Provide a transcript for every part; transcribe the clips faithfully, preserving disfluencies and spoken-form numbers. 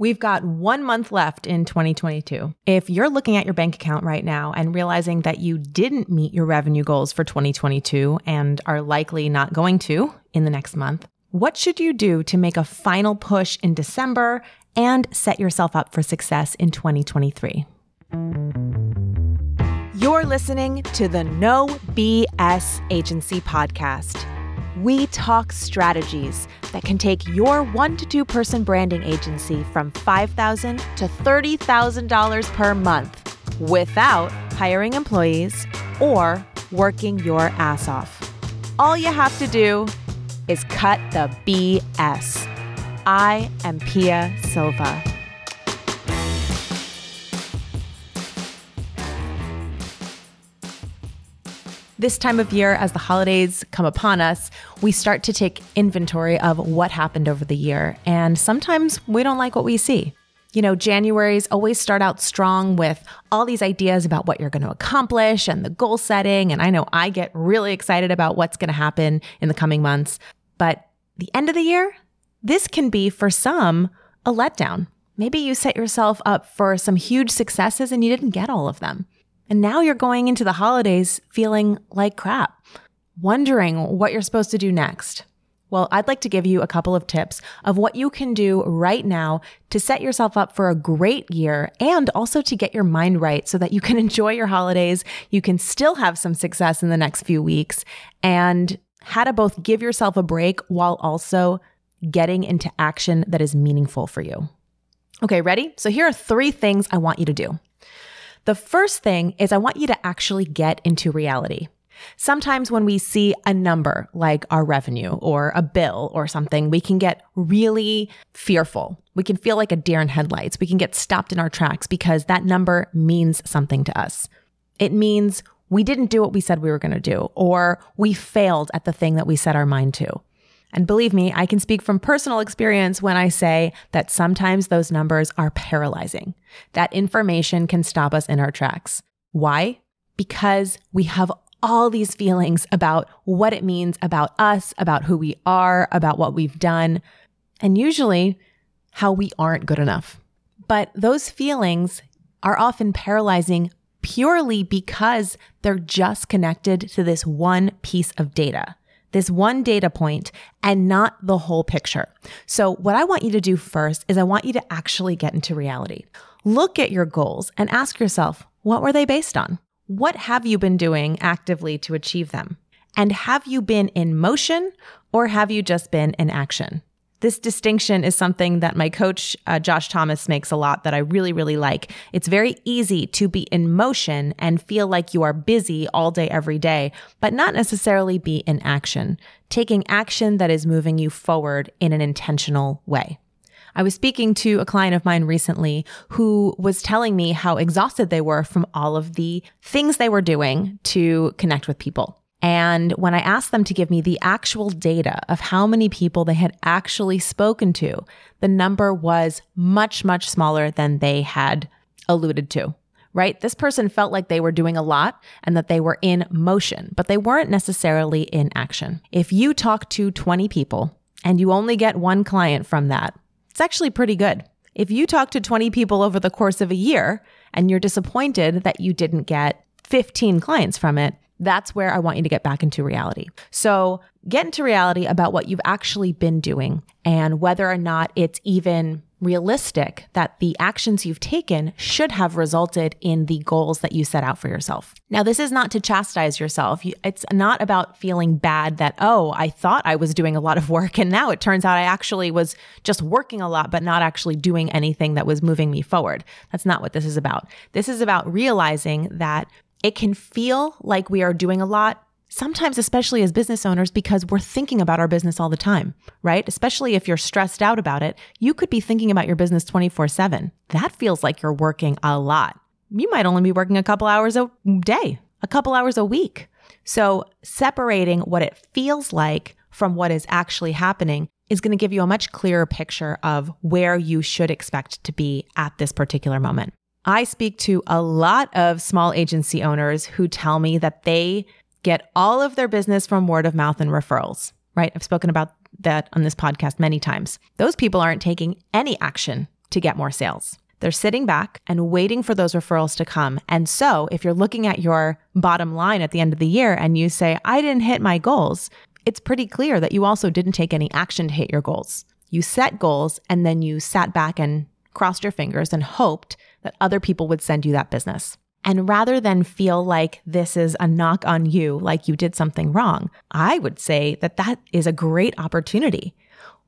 We've got one month left in twenty twenty-two. If you're looking at your bank account right now and realizing that you didn't meet your revenue goals for twenty twenty-two and are likely not going to in the next month, what should you do to make a final push in December and set yourself up for success in twenty twenty-three? You're listening to the No B S Agency Podcast. We talk strategies that can take your one to two person branding agency from five thousand dollars to thirty thousand dollars per month without hiring employees or working your ass off. All you have to do is cut the B S. I am Pia Silva. This time of year, as the holidays come upon us, we start to take inventory of what happened over the year. And sometimes we don't like what we see. You know, Januaries always start out strong with all these ideas about what you're going to accomplish and the goal setting. And I know I get really excited about what's going to happen in the coming months. But the end of the year, this can be for some a letdown. Maybe you set yourself up for some huge successes and you didn't get all of them. And now you're going into the holidays feeling like crap, wondering what you're supposed to do next. Well, I'd like to give you a couple of tips of what you can do right now to set yourself up for a great year and also to get your mind right so that you can enjoy your holidays, you can still have some success in the next few weeks, and how to both give yourself a break while also getting into action that is meaningful for you. Okay, ready? So here are three things I want you to do. The first thing is I want you to actually get into reality. Sometimes when we see a number like our revenue or a bill or something, we can get really fearful. We can feel like a deer in headlights. We can get stopped in our tracks because that number means something to us. It means we didn't do what we said we were going to do, or we failed at the thing that we set our mind to. And believe me, I can speak from personal experience when I say that sometimes those numbers are paralyzing. That information can stop us in our tracks. Why? Because we have all these feelings about what it means about us, about who we are, about what we've done, and usually how we aren't good enough. But those feelings are often paralyzing purely because they're just connected to this one piece of data. This one data point and not the whole picture. So what I want you to do first is I want you to actually get into reality. Look at your goals and ask yourself, what were they based on? What have you been doing actively to achieve them? And have you been in motion or have you just been in action? This distinction is something that my coach, uh, Josh Thomas, makes a lot that I really, really like. It's very easy to be in motion and feel like you are busy all day, every day, but not necessarily be in action, taking action that is moving you forward in an intentional way. I was speaking to a client of mine recently who was telling me how exhausted they were from all of the things they were doing to connect with people. And when I asked them to give me the actual data of how many people they had actually spoken to, the number was much, much smaller than they had alluded to, right? This person felt like they were doing a lot and that they were in motion, but they weren't necessarily in action. If you talk to twenty people and you only get one client from that, it's actually pretty good. If you talk to twenty people over the course of a year and you're disappointed that you didn't get fifteen clients from it, that's where I want you to get back into reality. So get into reality about what you've actually been doing and whether or not it's even realistic that the actions you've taken should have resulted in the goals that you set out for yourself. Now, this is not to chastise yourself. It's not about feeling bad that, oh, I thought I was doing a lot of work and now it turns out I actually was just working a lot, but not actually doing anything that was moving me forward. That's not what this is about. This is about realizing that it can feel like we are doing a lot, sometimes especially as business owners, because we're thinking about our business all the time, right? Especially if you're stressed out about it, you could be thinking about your business twenty-four seven. That feels like you're working a lot. You might only be working a couple hours a day, a couple hours a week. So separating what it feels like from what is actually happening is going to give you a much clearer picture of where you should expect to be at this particular moment. I speak to a lot of small agency owners who tell me that they get all of their business from word of mouth and referrals, right? I've spoken about that on this podcast many times. Those people aren't taking any action to get more sales. They're sitting back and waiting for those referrals to come. And so if you're looking at your bottom line at the end of the year and you say, I didn't hit my goals, it's pretty clear that you also didn't take any action to hit your goals. You set goals and then you sat back and crossed your fingers and hoped that other people would send you that business. And rather than feel like this is a knock on you, like you did something wrong, I would say that that is a great opportunity.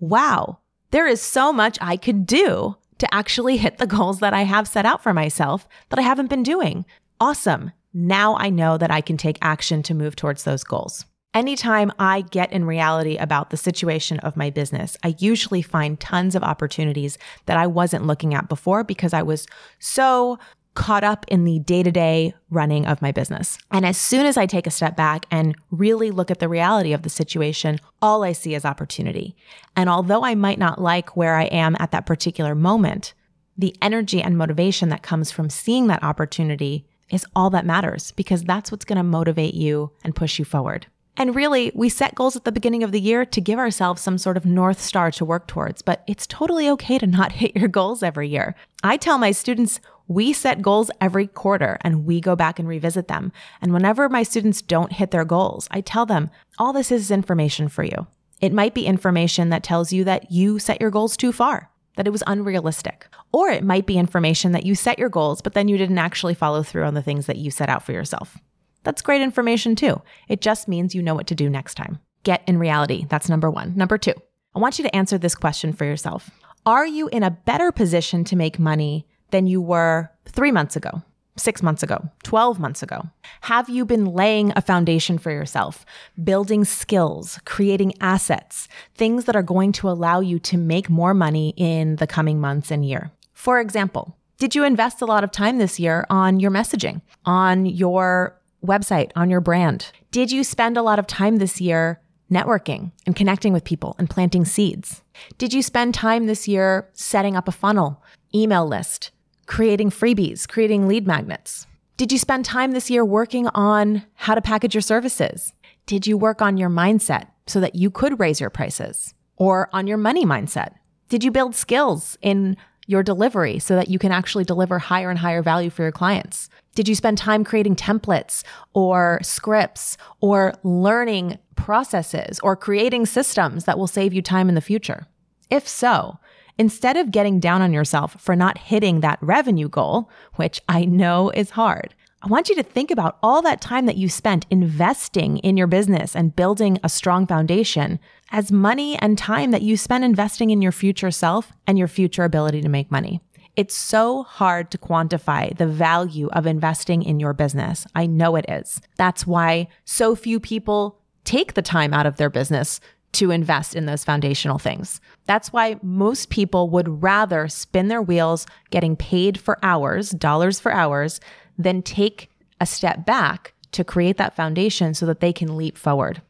Wow, there is so much I could do to actually hit the goals that I have set out for myself that I haven't been doing. Awesome. Now I know that I can take action to move towards those goals. Anytime I get in reality about the situation of my business, I usually find tons of opportunities that I wasn't looking at before because I was so caught up in the day-to-day running of my business. And as soon as I take a step back and really look at the reality of the situation, all I see is opportunity. And although I might not like where I am at that particular moment, the energy and motivation that comes from seeing that opportunity is all that matters, because that's what's going to motivate you and push you forward. And really, we set goals at the beginning of the year to give ourselves some sort of North Star to work towards, but it's totally okay to not hit your goals every year. I tell my students, we set goals every quarter and we go back and revisit them. And whenever my students don't hit their goals, I tell them, all this is information for you. It might be information that tells you that you set your goals too far, that it was unrealistic. Or it might be information that you set your goals, but then you didn't actually follow through on the things that you set out for yourself. That's great information too. It just means you know what to do next time. Get in reality. That's number one. Number two, I want you to answer this question for yourself. Are you in a better position to make money than you were three months ago, six months ago, twelve months ago? Have you been laying a foundation for yourself, building skills, creating assets, things that are going to allow you to make more money in the coming months and year? For example, did you invest a lot of time this year on your messaging, on your website, on your brand? Did you spend a lot of time this year networking and connecting with people and planting seeds? Did you spend time this year setting up a funnel, email list, creating freebies, creating lead magnets? Did you spend time this year working on how to package your services? Did you work on your mindset so that you could raise your prices, or on your money mindset? Did you build skills in your delivery so that you can actually deliver higher and higher value for your clients? Did you spend time creating templates or scripts or learning processes or creating systems that will save you time in the future? If so, instead of getting down on yourself for not hitting that revenue goal, which I know is hard, I want you to think about all that time that you spent investing in your business and building a strong foundation as money and time that you spend investing in your future self and your future ability to make money. It's so hard to quantify the value of investing in your business. I know it is. That's why so few people take the time out of their business to invest in those foundational things. That's why most people would rather spin their wheels getting paid for hours, dollars for hours, than take a step back to create that foundation so that they can leap forward.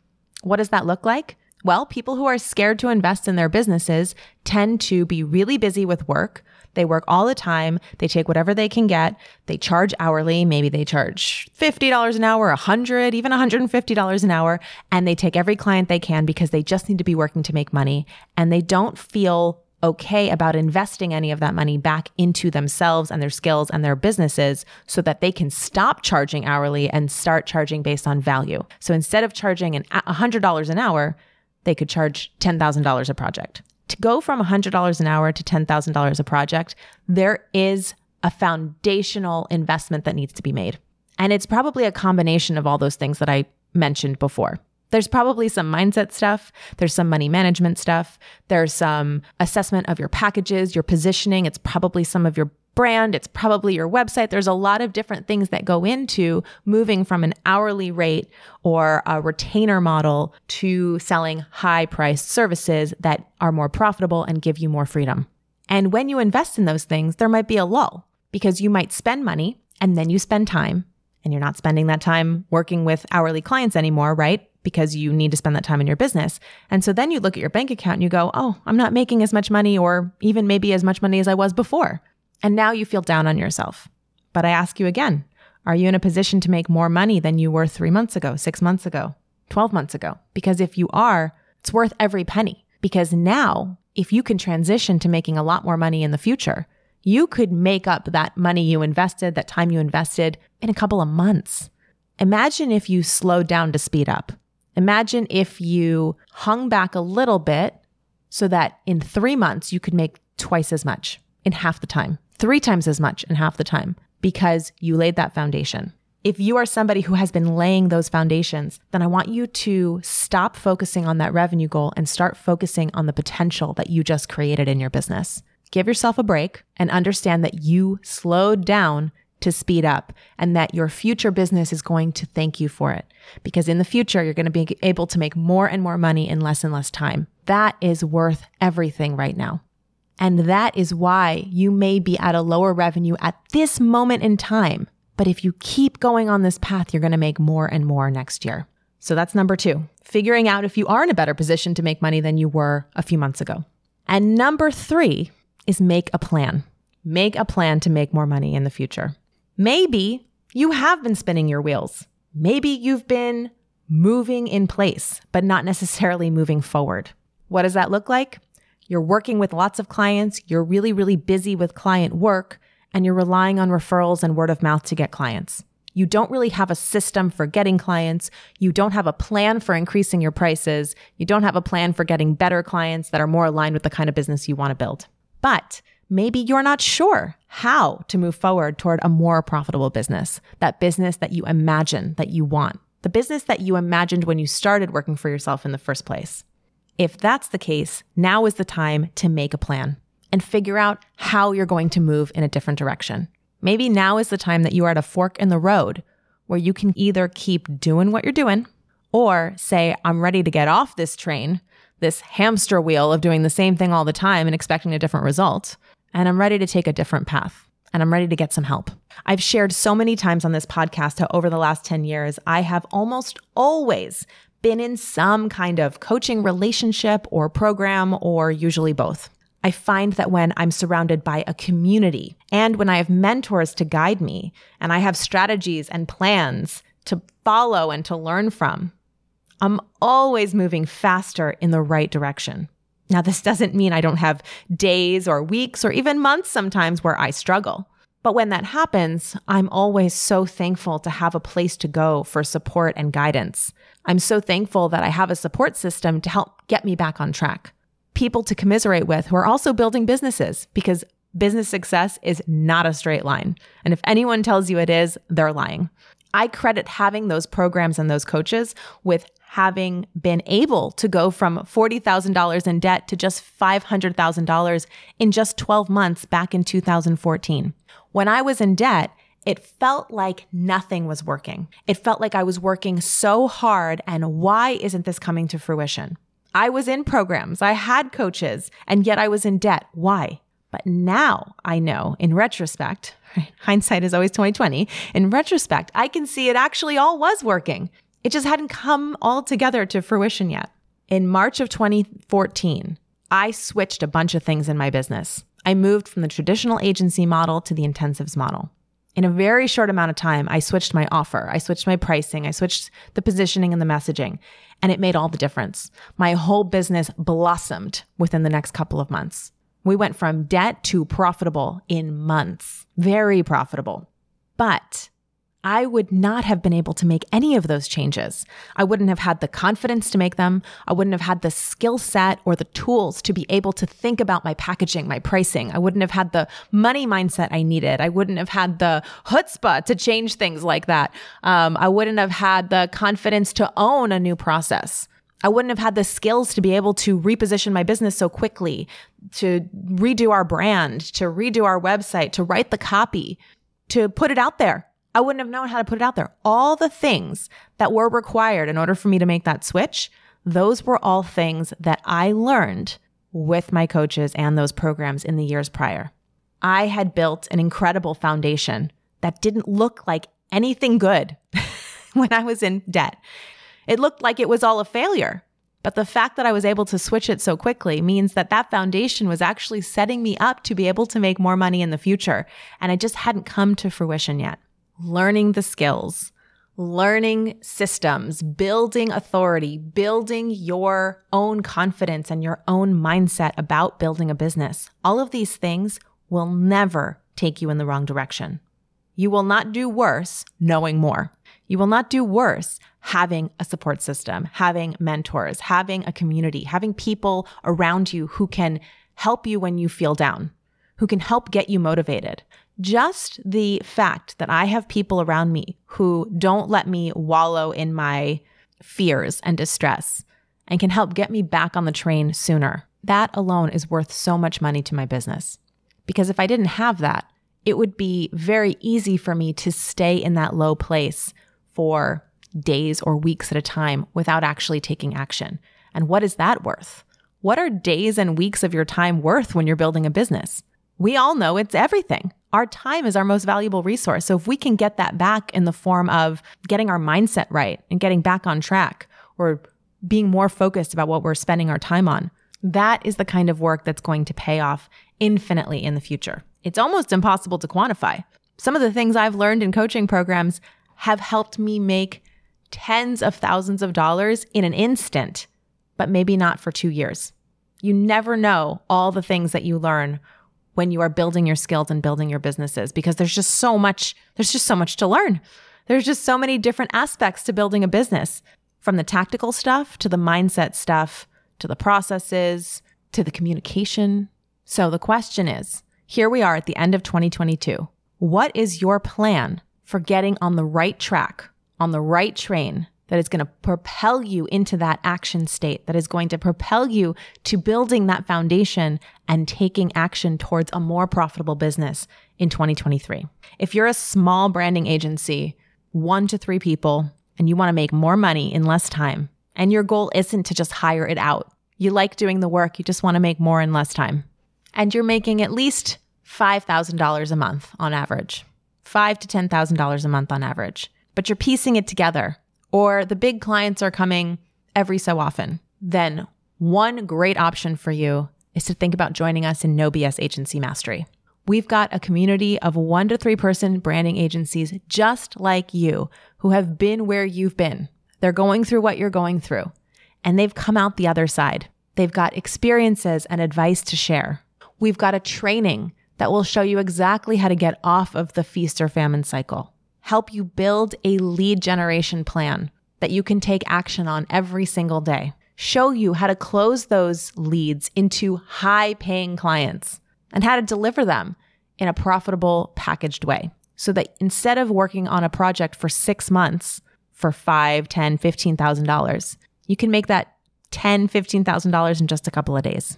What does that look like? Well, people who are scared to invest in their businesses tend to be really busy with work. They work all the time. They take whatever they can get. They charge hourly. Maybe they charge fifty dollars an hour, one hundred dollars, even one hundred fifty dollars an hour. And they take every client they can because they just need to be working to make money. And they don't feel okay about investing any of that money back into themselves and their skills and their businesses so that they can stop charging hourly and start charging based on value. So instead of charging an one hundred dollars an hour, they could charge ten thousand dollars a project. To go from one hundred dollars an hour to ten thousand dollars a project, there is a foundational investment that needs to be made. And it's probably a combination of all those things that I mentioned before. There's probably some mindset stuff. There's some money management stuff. There's some assessment of your packages, your positioning. It's probably some of your brand. It's probably your website. There's a lot of different things that go into moving from an hourly rate or a retainer model to selling high-priced services that are more profitable and give you more freedom. And when you invest in those things, there might be a lull because you might spend money and then you spend time, and you're not spending that time working with hourly clients anymore, right? Because you need to spend that time in your business. And so then you look at your bank account and you go, oh, I'm not making as much money, or even maybe as much money as I was before. And now you feel down on yourself. But I ask you again, are you in a position to make more money than you were three months ago, six months ago, twelve months ago? Because if you are, it's worth every penny. Because now if you can transition to making a lot more money in the future, you could make up that money you invested, that time you invested, in a couple of months. Imagine if you slowed down to speed up. Imagine if you hung back a little bit so that in three months you could make twice as much in half the time, three times as much in half the time, because you laid that foundation. If you are somebody who has been laying those foundations, then I want you to stop focusing on that revenue goal and start focusing on the potential that you just created in your business. Give yourself a break and understand that you slowed down to speed up and that your future business is going to thank you for it, because in the future, you're going to be able to make more and more money in less and less time. That is worth everything right now. And that is why you may be at a lower revenue at this moment in time. But if you keep going on this path, you're going to make more and more next year. So that's number two, figuring out if you are in a better position to make money than you were a few months ago. And number three is make a plan. Make a plan to make more money in the future. Maybe you have been spinning your wheels. Maybe you've been moving in place, but not necessarily moving forward. What does that look like? You're working with lots of clients, you're really, really busy with client work, and you're relying on referrals and word of mouth to get clients. You don't really have a system for getting clients. You don't have a plan for increasing your prices. You don't have a plan for getting better clients that are more aligned with the kind of business you want to build. But maybe you're not sure how to move forward toward a more profitable business, that business that you imagine that you want, the business that you imagined when you started working for yourself in the first place. If that's the case, now is the time to make a plan and figure out how you're going to move in a different direction. Maybe now is the time that you are at a fork in the road where you can either keep doing what you're doing or say, I'm ready to get off this train, this hamster wheel of doing the same thing all the time and expecting a different result, and I'm ready to take a different path. And I'm ready to get some help. I've shared so many times on this podcast how over the last ten years, I have almost always been in some kind of coaching relationship or program, or usually both. I find that when I'm surrounded by a community and when I have mentors to guide me and I have strategies and plans to follow and to learn from, I'm always moving faster in the right direction. Now, this doesn't mean I don't have days or weeks or even months sometimes where I struggle. But when that happens, I'm always so thankful to have a place to go for support and guidance. I'm so thankful that I have a support system to help get me back on track. People to commiserate with who are also building businesses, because business success is not a straight line. And if anyone tells you it is, they're lying. I credit having those programs and those coaches with having been able to go from forty thousand dollars in debt to just five hundred thousand dollars in just twelve months back in two thousand fourteen. When I was in debt, it felt like nothing was working. It felt like I was working so hard, and why isn't this coming to fruition? I was in programs, I had coaches, and yet I was in debt. Why? But now I know, in retrospect, right? Hindsight is always twenty twenty. In retrospect, I can see it actually all was working. It just hadn't come all together to fruition yet. In March of twenty fourteen, I switched a bunch of things in my business. I moved from the traditional agency model to the intensives model. In a very short amount of time, I switched my offer, I switched my pricing, I switched the positioning and the messaging, and it made all the difference. My whole business blossomed within the next couple of months. We went from debt to profitable in months, very profitable. But I would not have been able to make any of those changes. I wouldn't have had the confidence to make them. I wouldn't have had the skill set or the tools to be able to think about my packaging, my pricing. I wouldn't have had the money mindset I needed. I wouldn't have had the chutzpah to change things like that. Um, I wouldn't have had the confidence to own a new process. I wouldn't have had the skills to be able to reposition my business so quickly, to redo our brand, to redo our website, to write the copy, to put it out there. I wouldn't have known how to put it out there. All the things that were required in order for me to make that switch, those were all things that I learned with my coaches and those programs in the years prior. I had built an incredible foundation that didn't look like anything good when I was in debt. It looked like it was all a failure. But the fact that I was able to switch it so quickly means that that foundation was actually setting me up to be able to make more money in the future. And I just hadn't come to fruition yet. Learning the skills, learning systems, building authority, building your own confidence and your own mindset about building a business. All of these things will never take you in the wrong direction. You will not do worse knowing more. You will not do worse having a support system, having mentors, having a community, having people around you who can help you when you feel down, who can help get you motivated. Just the fact that I have people around me who don't let me wallow in my fears and distress and can help get me back on the train sooner, that alone is worth so much money to my business. Because if I didn't have that, it would be very easy for me to stay in that low place for days or weeks at a time without actually taking action. And what is that worth? What are days and weeks of your time worth when you're building a business? We all know it's everything. Our time is our most valuable resource. So if we can get that back in the form of getting our mindset right and getting back on track or being more focused about what we're spending our time on, that is the kind of work that's going to pay off infinitely in the future. It's almost impossible to quantify. Some of the things I've learned in coaching programs have helped me make tens of thousands of dollars in an instant, but maybe not for two years. You never know all the things that you learn when you are building your skills and building your businesses, because there's just so much, there's just so much to learn. There's just so many different aspects to building a business, from the tactical stuff to the mindset stuff, to the processes, to the communication. So the question is, here we are at the end of twenty twenty-two. What is your plan for getting on the right track, on the right train that is going to propel you into that action state, that is going to propel you to building that foundation and taking action towards a more profitable business in twenty twenty-three. If you're a small branding agency, one to three people, and you want to make more money in less time, and your goal isn't to just hire it out. You like doing the work, you just want to make more in less time. And you're making at least five thousand dollars a month on average, five thousand to ten thousand dollars a month on average, but you're piecing it together, or the big clients are coming every so often, then one great option for you is to think about joining us in No B S Agency Mastery. We've got a community of one to three person branding agencies just like you who have been where you've been. They're going through what you're going through, and they've come out the other side. They've got experiences and advice to share. We've got a training that will show you exactly how to get off of the feast or famine cycle, help you build a lead generation plan that you can take action on every single day, show you how to close those leads into high-paying clients, and how to deliver them in a profitable, packaged way, so that instead of working on a project for six months for five thousand dollars, ten thousand dollars, fifteen thousand dollars, you can make that ten thousand dollars, fifteen thousand dollars in just a couple of days.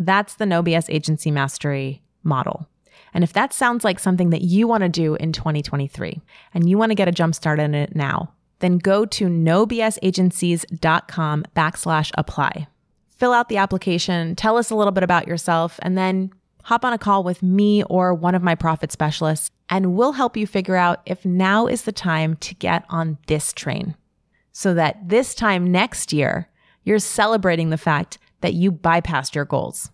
That's the No B S Agency Mastery model. And if that sounds like something that you want to do in twenty twenty-three and you want to get a jump start on it now, then go to nobsagencies.com backslash apply. Fill out the application, tell us a little bit about yourself, and then hop on a call with me or one of my profit specialists, and we'll help you figure out if now is the time to get on this train so that this time next year, you're celebrating the fact that you bypassed your goals.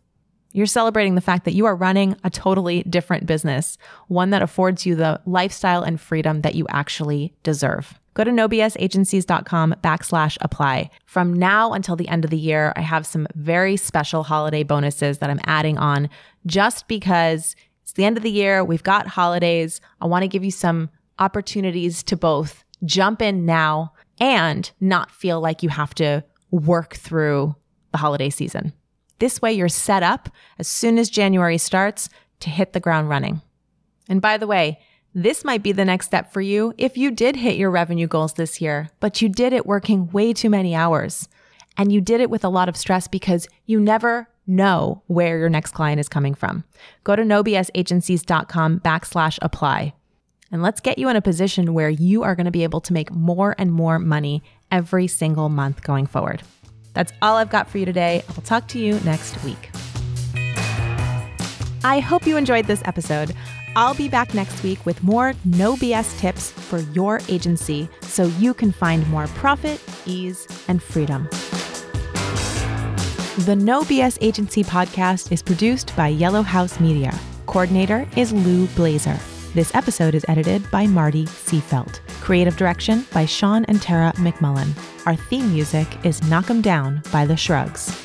You're celebrating the fact that you are running a totally different business, one that affords you the lifestyle and freedom that you actually deserve. Go to nobsagencies.com backslash apply. From now until the end of the year, I have some very special holiday bonuses that I'm adding on just because it's the end of the year. We've got holidays. I want to give you some opportunities to both jump in now and not feel like you have to work through the holiday season. This way, you're set up as soon as January starts to hit the ground running. And by the way, this might be the next step for you if you did hit your revenue goals this year, but you did it working way too many hours. And you did it with a lot of stress because you never know where your next client is coming from. Go to nobsagencies.com backslash apply. And let's get you in a position where you are going to be able to make more and more money every single month going forward. That's all I've got for you today. I'll talk to you next week. I hope you enjoyed this episode. I'll be back next week with more No B S tips for your agency so you can find more profit, ease, and freedom. The No B S Agency podcast is produced by Yellow House Media. Coordinator is Lou Blazer. This episode is edited by Marty Seafelt. Creative direction by Sean and Tara McMullen. Our theme music is Knock 'Em Down by The Shrugs.